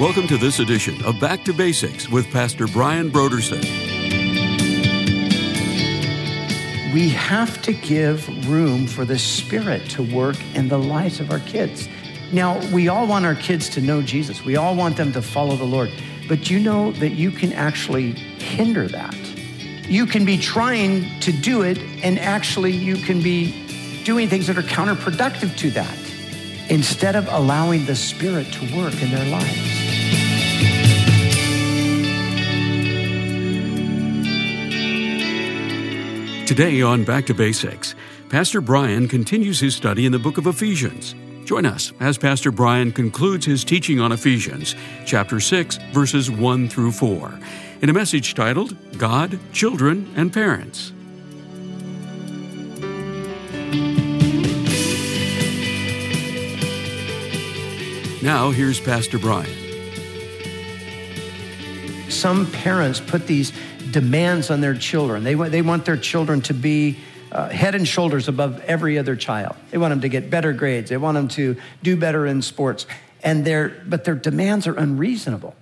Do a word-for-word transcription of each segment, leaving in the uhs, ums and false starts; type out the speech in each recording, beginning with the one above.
Welcome to this edition of Back to Basics with Pastor Brian Brodersen. We have to give room for the Spirit to work in the lives of our kids. Now, we all want our kids to know Jesus. We all want them to follow the Lord. But you know that you can actually hinder that. You can be trying to do it, and actually you can be doing things that are counterproductive to that instead of allowing the Spirit to work in their lives. Today on Back to Basics, Pastor Brian continues his study in the book of Ephesians. Join us as Pastor Brian concludes his teaching on Ephesians, chapter six, verses one through four, in a message titled, God, Children, and Parents. Now, here's Pastor Brian. Some parents put these demands on their children. They want, they want their children to be Uh, head and shoulders above every other child. They want them to get better grades. They want them to do better in sports. And their but their demands are unreasonable.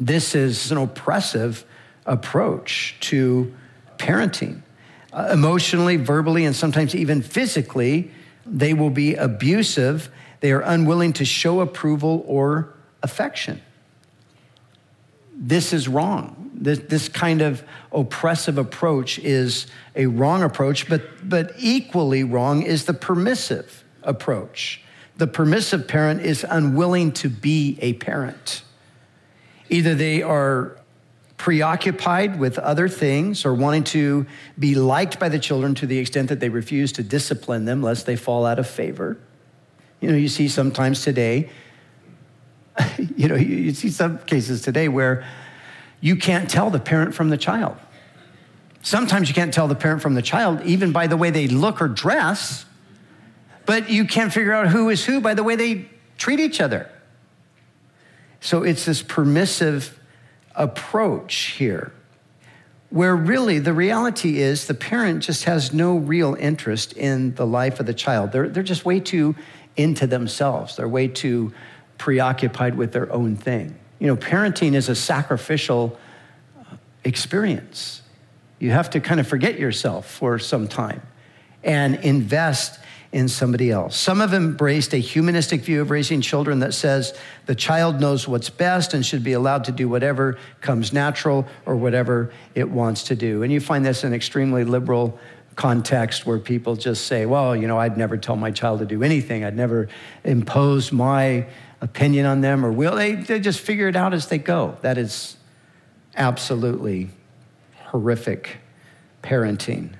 This is an oppressive approach to parenting. Uh, emotionally, verbally, and sometimes even physically, they will be abusive. They are unwilling to show approval or affection. This is wrong. This, this kind of oppressive approach is a wrong approach, but, but equally wrong is the permissive approach. The permissive parent is unwilling to be a parent. Either they are preoccupied with other things or wanting to be liked by the children to the extent that they refuse to discipline them lest they fall out of favor. You know, you see sometimes today You know, you see some cases today where you can't tell the parent from the child. Sometimes you can't tell the parent from the child even by the way they look or dress, but you can't figure out who is who by the way they treat each other. So it's this permissive approach here where really the reality is the parent just has no real interest in the life of the child. They're, they're just way too into themselves. They're way too preoccupied with their own thing. You know, parenting is a sacrificial experience. You have to kind of forget yourself for some time and invest in somebody else. Some have embraced a humanistic view of raising children that says the child knows what's best and should be allowed to do whatever comes natural or whatever it wants to do. And you find this in extremely liberal context where people just say, well, you know, I'd never tell my child to do anything. I'd never impose my opinion on them or will they, they just figure it out as they go. That is absolutely horrific parenting.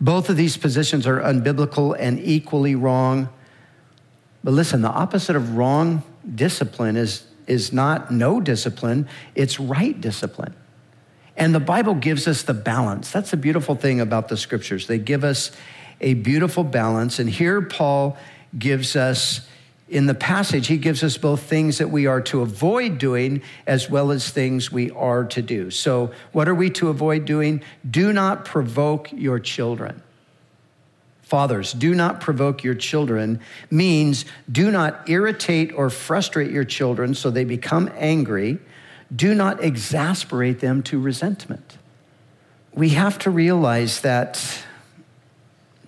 Both of these positions are unbiblical and equally wrong. But listen, the opposite of wrong discipline is, is not no discipline, it's right discipline. And the Bible gives us the balance. That's the beautiful thing about the scriptures. They give us a beautiful balance. And here Paul gives us in the passage, he gives us both things that we are to avoid doing as well as things we are to do. So what are we to avoid doing? Do not provoke your children. Fathers, do not provoke your children means do not irritate or frustrate your children so they become angry. Do not exasperate them to resentment. We have to realize that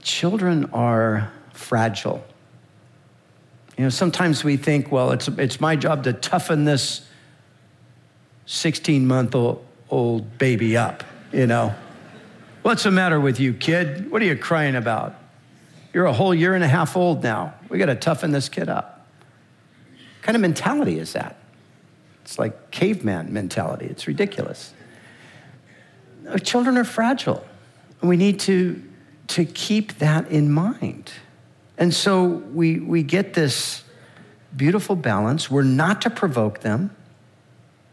children are fragile. You know, sometimes we think, well, it's it's my job to toughen this sixteen-month-old baby up, you know. What's the matter with you, kid? What are you crying about? You're a whole year and a half old now. We got to toughen this kid up. What kind of mentality is that? It's like caveman mentality. It's ridiculous. Our children are fragile, and we need to to keep that in mind. And so we, we get this beautiful balance. We're not to provoke them,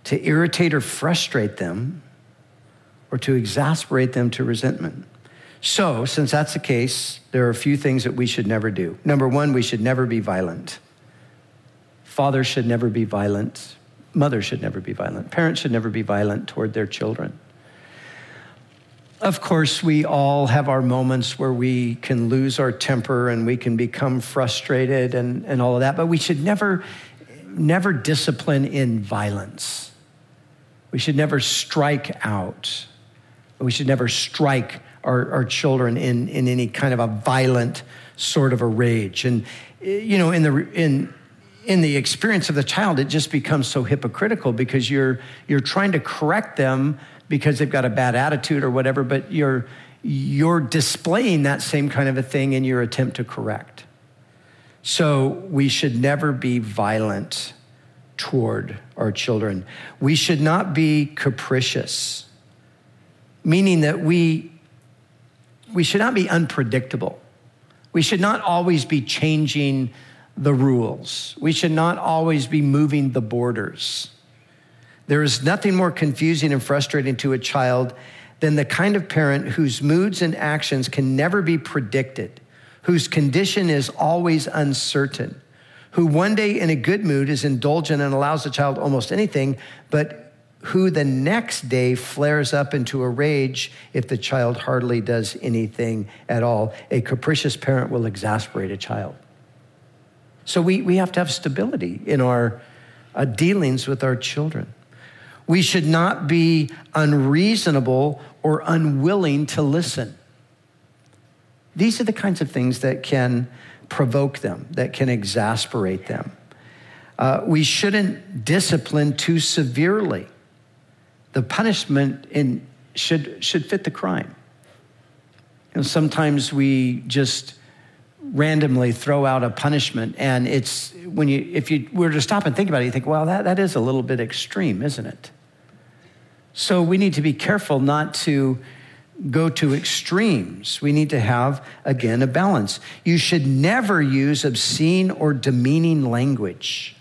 to irritate or frustrate them, or to exasperate them to resentment. So, since that's the case, there are a few things that we should never do. Number one, we should never be violent. Fathers should never be violent. Mothers should never be violent. Parents should never be violent toward their children. Of course, we all have our moments where we can lose our temper and we can become frustrated and, and all of that, but we should never never discipline in violence. We should never strike out. We should never strike our, our children in, in any kind of a violent sort of a rage. And, you know, in the in in the experience of the child, it just becomes so hypocritical because you're you're trying to correct them because they've got a bad attitude or whatever, but you're you're displaying that same kind of a thing in your attempt to correct. So we should never be violent toward our children. We should not be capricious, meaning that we we should not be unpredictable. We should not always be changing the rules. We should not always be moving the borders. There is nothing more confusing and frustrating to a child than the kind of parent whose moods and actions can never be predicted, whose condition is always uncertain, who one day in a good mood is indulgent and allows the child almost anything, but who the next day flares up into a rage if the child hardly does anything at all. A capricious parent will exasperate a child. So we, we have to have stability in our uh, dealings with our children. We should not be unreasonable or unwilling to listen. These are the kinds of things that can provoke them, that can exasperate them. Uh, we shouldn't discipline too severely. The punishment in, should should fit the crime. And sometimes we just randomly throw out a punishment, and it's when you if you were to stop and think about it, you think, well, that, that is a little bit extreme, isn't it? So we need to be careful not to go to extremes. We need to have, again, a balance. You should never use obscene or demeaning language.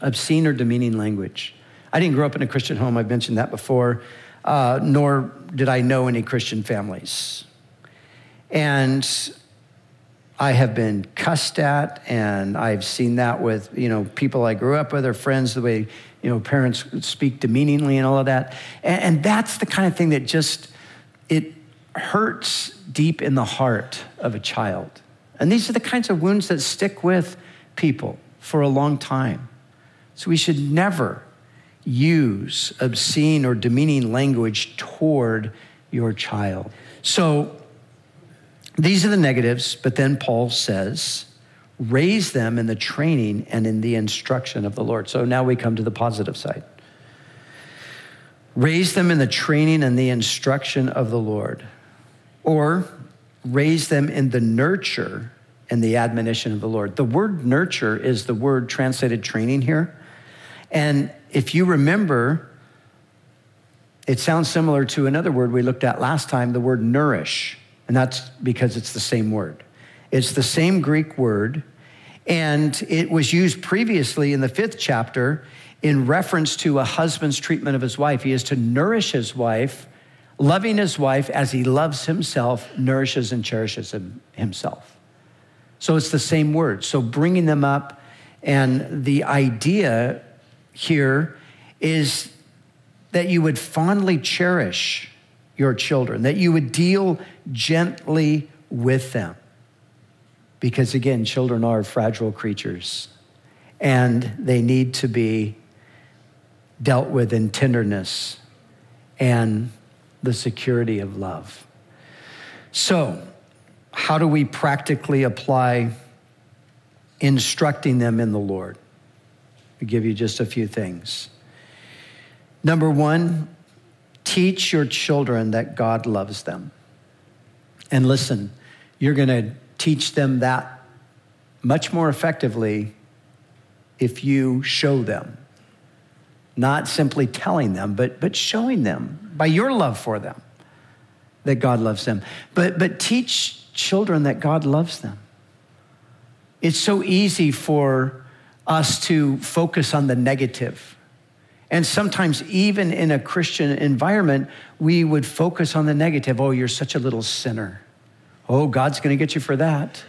Obscene or demeaning language. I didn't grow up in a Christian home. I've mentioned that before, uh, nor did I know any Christian families. And I have been cussed at, and I've seen that with, you know, people I grew up with or friends, the way, you know, parents speak demeaningly and all of that. And, and that's the kind of thing that just, it hurts deep in the heart of a child. And these are the kinds of wounds that stick with people for a long time. So we should never use obscene or demeaning language toward your child. So these are the negatives, but then Paul says, raise them in the training and in the instruction of the Lord. So now we come to the positive side. Raise them in the training and the instruction of the Lord, or raise them in the nurture and the admonition of the Lord. The word nurture is the word translated training here. And if you remember, it sounds similar to another word we looked at last time, the word nourish. And that's because it's the same word. It's the same Greek word, and it was used previously in the fifth chapter in reference to a husband's treatment of his wife. He is to nourish his wife, loving his wife as he loves himself, nourishes and cherishes him, himself. So it's the same word. So bringing them up, and the idea here is that you would fondly cherish your children, that you would deal gently with them. Because again, children are fragile creatures, and they need to be dealt with in tenderness and the security of love. So, how do we practically apply instructing them in the Lord? I'll give you just a few things. Number one, teach your children that God loves them. And listen, you're going to teach them that much more effectively if you show them. Not simply telling them, but, but showing them by your love for them that God loves them. But, but teach children that God loves them. It's so easy for us to focus on the negative. And sometimes even in a Christian environment, we would focus on the negative. Oh, you're such a little sinner. Oh, God's going to get you for that.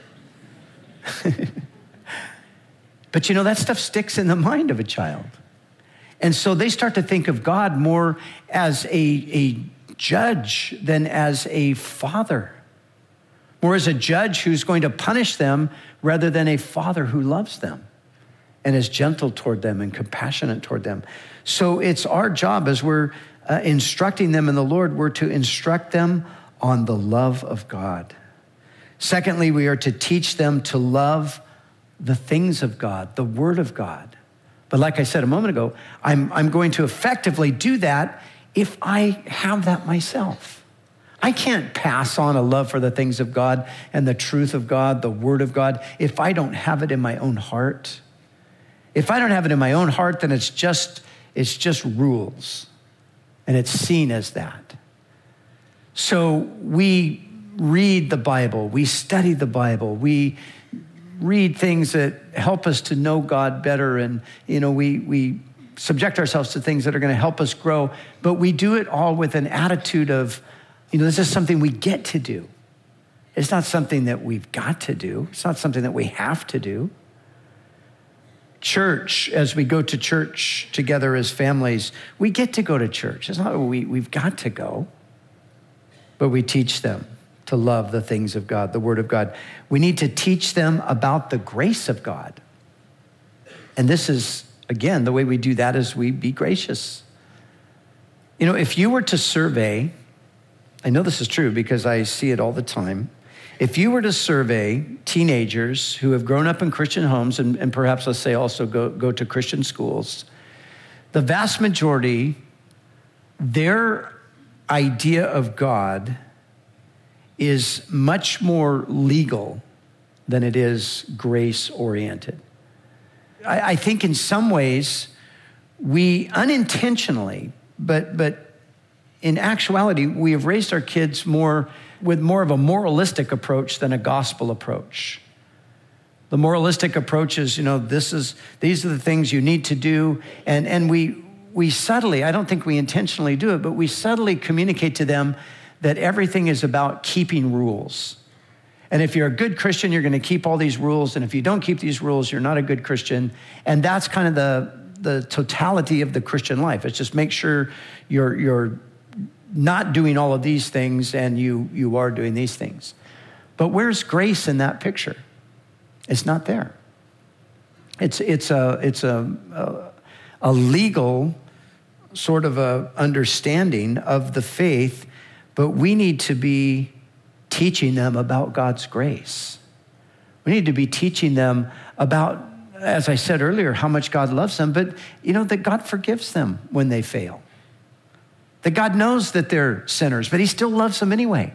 But you know, that stuff sticks in the mind of a child. And so they start to think of God more as a, a judge than as a father. More as a judge who's going to punish them rather than a father who loves them. and is gentle toward them and compassionate toward them. So it's our job as we're uh, instructing them in the Lord, we're to instruct them on the love of God. Secondly, we are to teach them to love the things of God, the Word of God. But like I said a moment ago, I'm, I'm going to effectively do that if I have that myself. I can't pass on a love for the things of God and the truth of God, the Word of God, if I don't have it in my own heart. If I don't have it in my own heart, then it's just, it's just rules, and it's seen as that. So we read the Bible, we study the Bible, we read things that help us to know God better, and you know we we subject ourselves to things that are going to help us grow. But we do it all with an attitude of, you know, this is something we get to do. It's not something that we've got to do. It's not something that we have to do. Church, as we go to church together as families, we get to go to church. It's not we we've got to go, but we teach them to love the things of God, the Word of God. We need to teach them about the grace of God. And this is, again, the way we do that is we be gracious. You know, if you were to survey, I know this is true because I see it all the time. If you were to survey teenagers who have grown up in Christian homes and, and perhaps, let's say, also go, go to Christian schools, the vast majority, their idea of God is much more legal than it is grace-oriented. I, I think in some ways, we unintentionally, but but in actuality, we have raised our kids more with more of a moralistic approach than a gospel approach. The moralistic approach is, you know, this is these are the things you need to do, and, and we we subtly, I don't think we intentionally do it, but we subtly communicate to them that everything is about keeping rules. And if you're a good Christian, you're gonna keep all these rules. And if you don't keep these rules, you're not a good Christian. And that's kind of the the totality of the Christian life. It's just make sure you're you're not doing all of these things and you, you are doing these things. But where's grace in that picture? It's not there. It's it's a it's a a, a legal sort of a understanding of the faith. But we need to be teaching them about God's grace. We need to be teaching them about, as I said earlier, how much God loves them, but you know, that God forgives them when they fail. That God knows that they're sinners, but He still loves them anyway.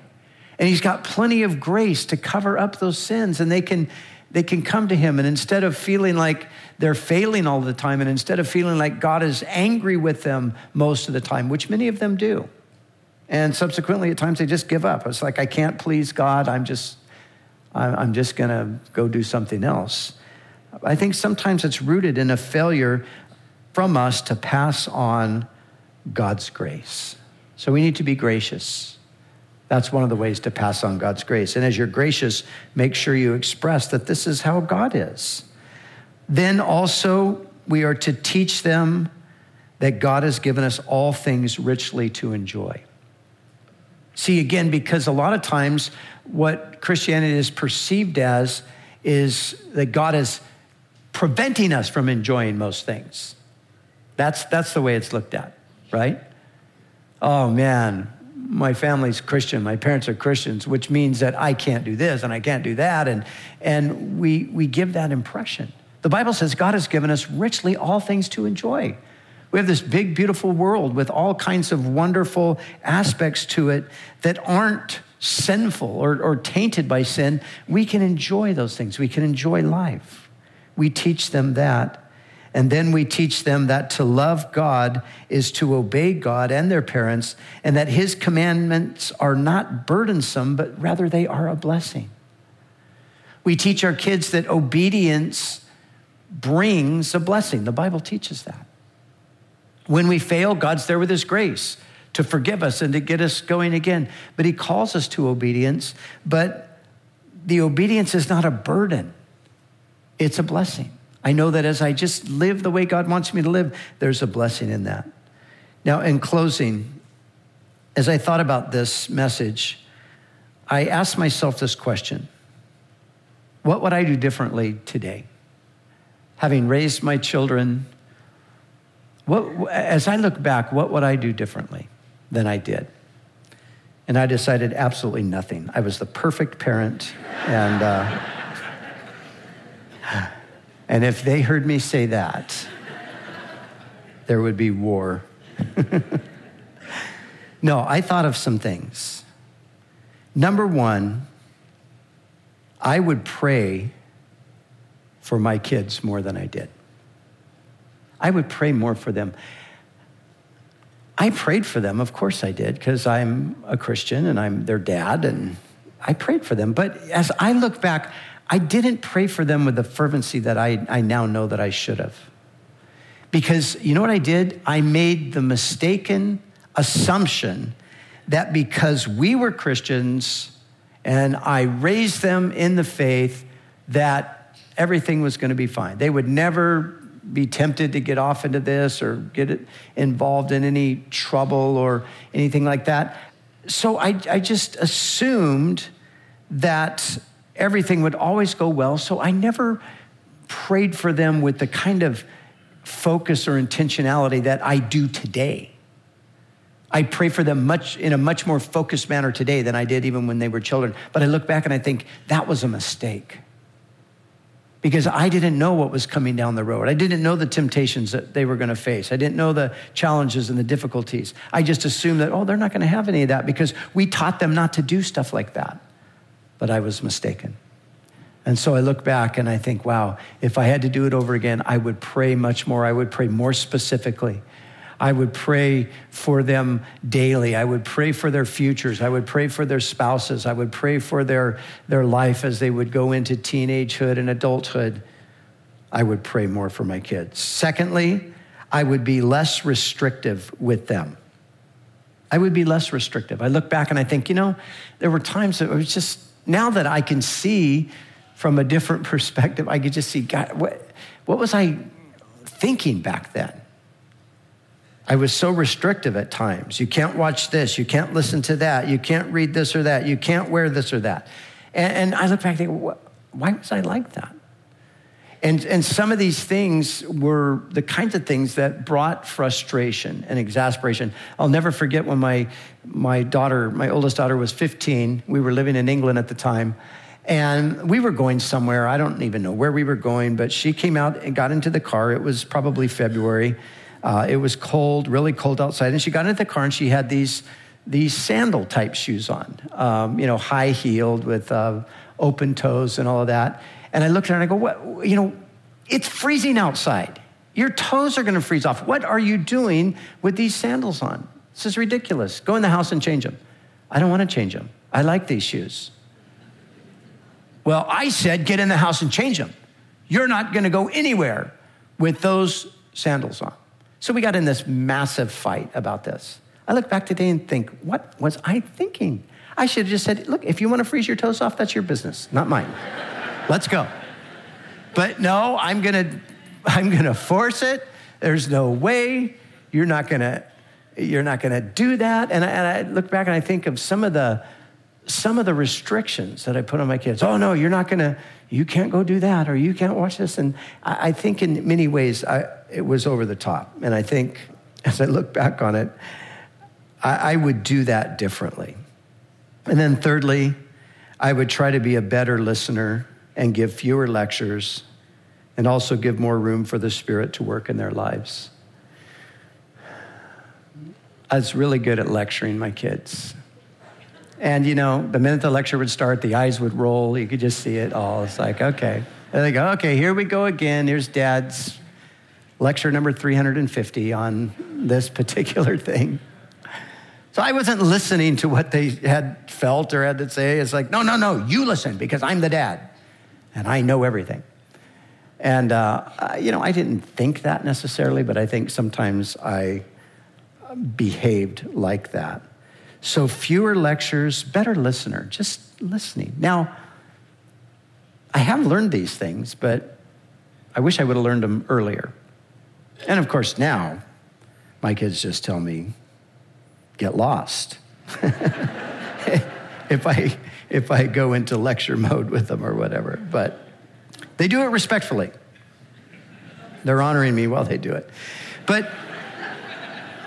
And He's got plenty of grace to cover up those sins, and they can they can come to Him. And instead of feeling like they're failing all the time, and instead of feeling like God is angry with them most of the time, which many of them do, and subsequently, at times, they just give up. It's like, I can't please God. I'm just, I'm just going to go do something else. I think sometimes it's rooted in a failure from us to pass on God's grace. So we need to be gracious. That's one of the ways to pass on God's grace. And as you're gracious, make sure you express that this is how God is. Then also, we are to teach them that God has given us all things richly to enjoy. See, again, because a lot of times what Christianity is perceived as is that God is preventing us from enjoying most things. That's that's the way it's looked at, right? Oh, man, my family's Christian, my parents are Christians, which means that I can't do this and I can't do that, and and we we give that impression. The Bible says God has given us richly all things to enjoy. We have this big, beautiful world with all kinds of wonderful aspects to it that aren't sinful or, or tainted by sin. We can enjoy those things. We can enjoy life. We teach them that. And then we teach them that to love God is to obey God and their parents, and that His commandments are not burdensome, but rather they are a blessing. We teach our kids that obedience brings a blessing. The Bible teaches that. When we fail, God's there with His grace to forgive us and to get us going again. But He calls us to obedience, but the obedience is not a burden. It's a blessing. I know that as I just live the way God wants me to live, there's a blessing in that. Now, in closing, as I thought about this message, I asked myself this question: what would I do differently today? having raised my children, what, as I look back, what would I do differently than I did? And I decided absolutely nothing. I was the perfect parent. And uh, and if they heard me say that, there would be war. No, I thought of some things. Number one, I would pray for my kids more than I did. I would pray more for them. I prayed for them, of course I did, because I'm a Christian and I'm their dad, and I prayed for them. But as I look back, I didn't pray for them with the fervency that I, I now know that I should have. Because you know what I did? I made the mistaken assumption that because we were Christians and I raised them in the faith, that everything was going to be fine. They would never be tempted to get off into this or get involved in any trouble or anything like that. So I, I just assumed that everything would always go well. So I never prayed for them with the kind of focus or intentionality that I do today. I pray for them much in a much more focused manner today than I did even when they were children. But I look back and I think that was a mistake, because I didn't know what was coming down the road. I didn't know the temptations that they were going to face. I didn't know the challenges and the difficulties. I just assumed that, oh, they're not going to have any of that because we taught them not to do stuff like that. But I was mistaken. And so I look back and I think, wow, if I had to do it over again, I would pray much more. I would pray more specifically. I would pray for them daily. I would pray for their futures. I would pray for their spouses. I would pray for their, their life as they would go into teenagehood and adulthood. I would pray more for my kids. Secondly, I would be less restrictive with them. I would be less restrictive. I look back and I think, you know, there were times that it was just, now that I can see from a different perspective, I could just see, God, what, what was I thinking back then? I was so restrictive at times. You can't watch this. You can't listen to that. You can't read this or that. You can't wear this or that. And, and I look back and think, why was I like that? And, and some of these things were the kinds of things that brought frustration and exasperation. I'll never forget when my, my daughter, my oldest daughter was fifteen. We were living in England at the time. And we were going somewhere. I don't even know where we were going, but she came out and got into the car. It was probably February. Uh, it was cold, really cold outside. And she got into the car and she had these these sandal type shoes on, um, you know, high heeled with uh, open toes and all of that. And I looked at her and I go, what, you know, it's freezing outside. Your toes are going to freeze off. What are you doing with these sandals on? This is ridiculous. Go in the house and change them. I don't want to change them. I like these shoes. Well, I said, get in the house and change them. You're not going to go anywhere with those sandals on. So we got in this massive fight about this. I look back today and think, what was I thinking? I should have just said, look, if you want to freeze your toes off, that's your business, not mine. Let's go. But no, I'm gonna, I'm gonna force it. There's no way. You're not gonna, you're not gonna do that. And I, and I look back and I think of some of the, some of the restrictions that I put on my kids. Oh no, you're not gonna, you can't go do that, or you can't watch this. And I, I think in many ways, I. It was over the top. And I think as I look back on it, I, I would do that differently. And then thirdly, I would try to be a better listener and give fewer lectures and also give more room for the Spirit to work in their lives. I was really good at lecturing my kids. And you know, the minute the lecture would start, the eyes would roll. You could just see it all. It's like, okay. And they go, okay, here we go again. Here's Dad's lecture number three hundred fifty on this particular thing. So I wasn't listening to what they had felt or had to say. It's like, no, no, no, you listen because I'm the dad and I know everything. And, uh, you know, I didn't think that necessarily, but I think sometimes I behaved like that. So fewer lectures, better listener, just listening. Now, I have learned these things, but I wish I would have learned them earlier. And of course, now, my kids just tell me, get lost. if I if I go into lecture mode with them or whatever. But they do it respectfully. They're honoring me while they do it. But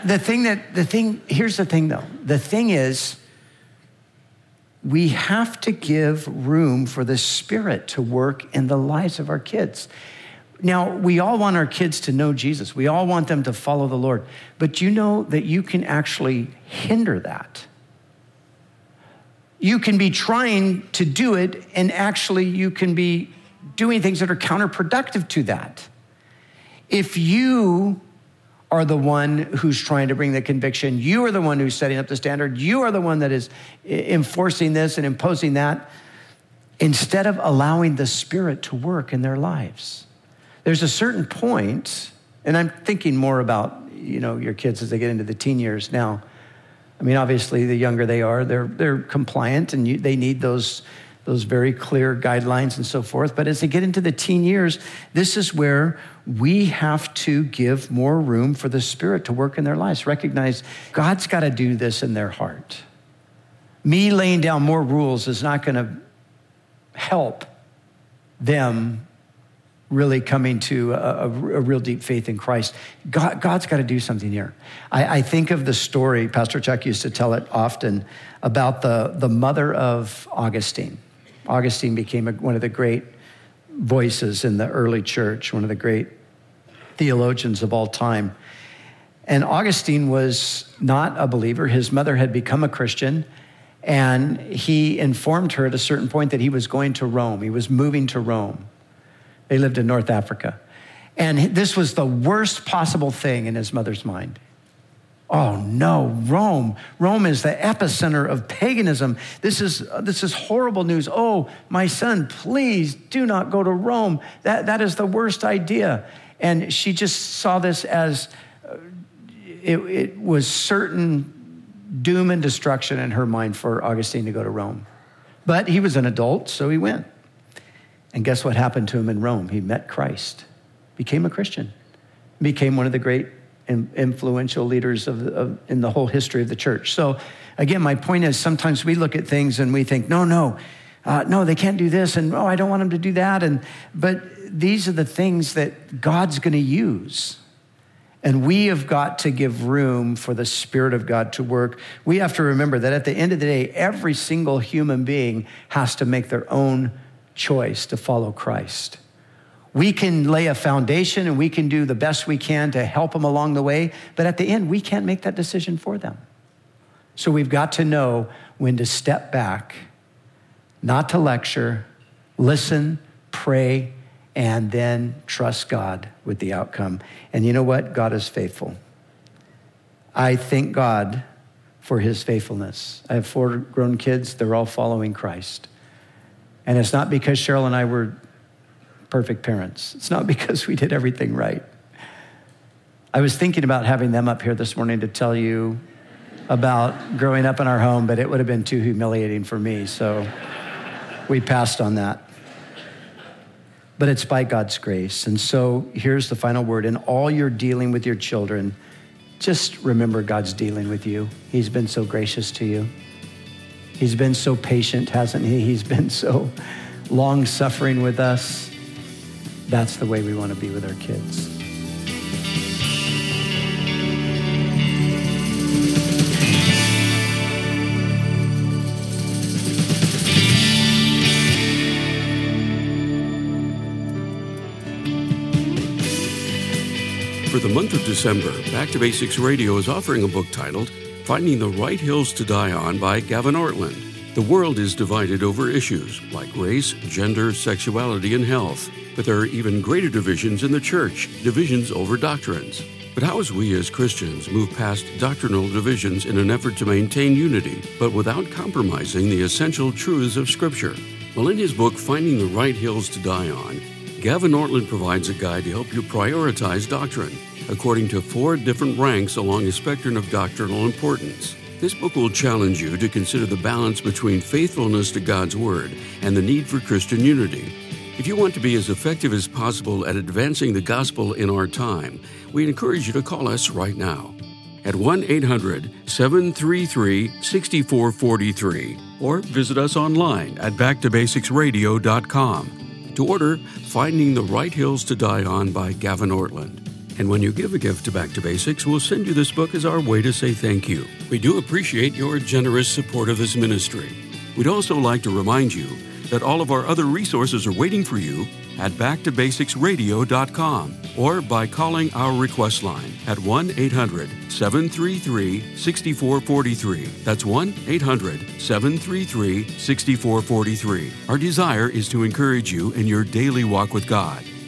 the thing that, the thing, here's the thing though. The thing is, we have to give room for the Spirit to work in the lives of our kids. Now, we all want our kids to know Jesus. We all want them to follow the Lord. But you know that you can actually hinder that. You can be trying to do it, and actually you can be doing things that are counterproductive to that. If you are the one who's trying to bring the conviction, you are the one who's setting up the standard, you are the one that is enforcing this and imposing that, instead of allowing the Spirit to work in their lives. There's a certain point, and I'm thinking more about, you know, your kids as they get into the teen years now. I mean, obviously, the younger they are, they're they're compliant, and you, they need those those very clear guidelines and so forth. But as they get into the teen years, this is where we have to give more room for the Spirit to work in their lives. Recognize God's got to do this in their heart. Me laying down more rules is not going to help them really coming to a, a, a real deep faith in Christ. God, God's got to do something here. I, I think of the story, Pastor Chuck used to tell it often, about the, the mother of Augustine. Augustine became a, one of the great voices in the early church, one of the great theologians of all time. And Augustine was not a believer. His mother had become a Christian, and he informed her at a certain point that he was going to Rome. He was moving to Rome. They lived in North Africa. And this was the worst possible thing in his mother's mind. Oh no, Rome. Rome is the epicenter of paganism. This is this is horrible news. Oh, my son, please do not go to Rome. That that is the worst idea. And she just saw this as uh, it, it was certain doom and destruction in her mind for Augustine to go to Rome. But he was an adult, so he went. And guess what happened to him in Rome? He met Christ, became a Christian, became one of the great influential leaders of, of in the whole history of the church. So again, my point is sometimes we look at things and we think, no, no, uh, no, they can't do this. And oh, I don't want them to do that. And but these are the things that God's going to use. And we have got to give room for the Spirit of God to work. We have to remember that at the end of the day, every single human being has to make their own choice to follow Christ. We can lay a foundation and we can do the best we can to help them along the way, but at the end, we can't make that decision for them. So we've got to know when to step back, not to lecture, listen, pray, and then trust God with the outcome. And you know what? God is faithful. I thank God for his faithfulness. I have four grown kids. They're all following Christ. And it's not because Cheryl and I were perfect parents. It's not because we did everything right. I was thinking about having them up here this morning to tell you about growing up in our home, but it would have been too humiliating for me, so we passed on that. But it's by God's grace. And so here's the final word. In all you're dealing with your children, just remember God's dealing with you. He's been so gracious to you. He's been so patient, hasn't he? He's been so long-suffering with us. That's the way we want to be with our kids. For the month of December, Back to Basics Radio is offering a book titled Finding the Right Hills to Die On by Gavin Ortlund. The world is divided over issues like race, gender, sexuality, and health. But there are even greater divisions in the church, divisions over doctrines. But how as we as Christians move past doctrinal divisions in an effort to maintain unity, but without compromising the essential truths of Scripture? Well, in his book, Finding the Right Hills to Die On, Gavin Ortlund provides a guide to help you prioritize doctrine according to four different ranks along a spectrum of doctrinal importance. This book will challenge you to consider the balance between faithfulness to God's Word and the need for Christian unity. If you want to be as effective as possible at advancing the gospel in our time, we encourage you to call us right now at one eight hundred seven three three six four four three or visit us online at back to basics radio dot com. To order Finding the Right Hills to Die On by Gavin Ortlund. And when you give a gift to Back to Basics, we'll send you this book as our way to say thank you. We do appreciate your generous support of this ministry. We'd also like to remind you that all of our other resources are waiting for you at back to basics radio dot com or by calling our request line at one eight hundred seven three three six four four three. That's one eight hundred seven three three six four four three. Our desire is to encourage you in your daily walk with God.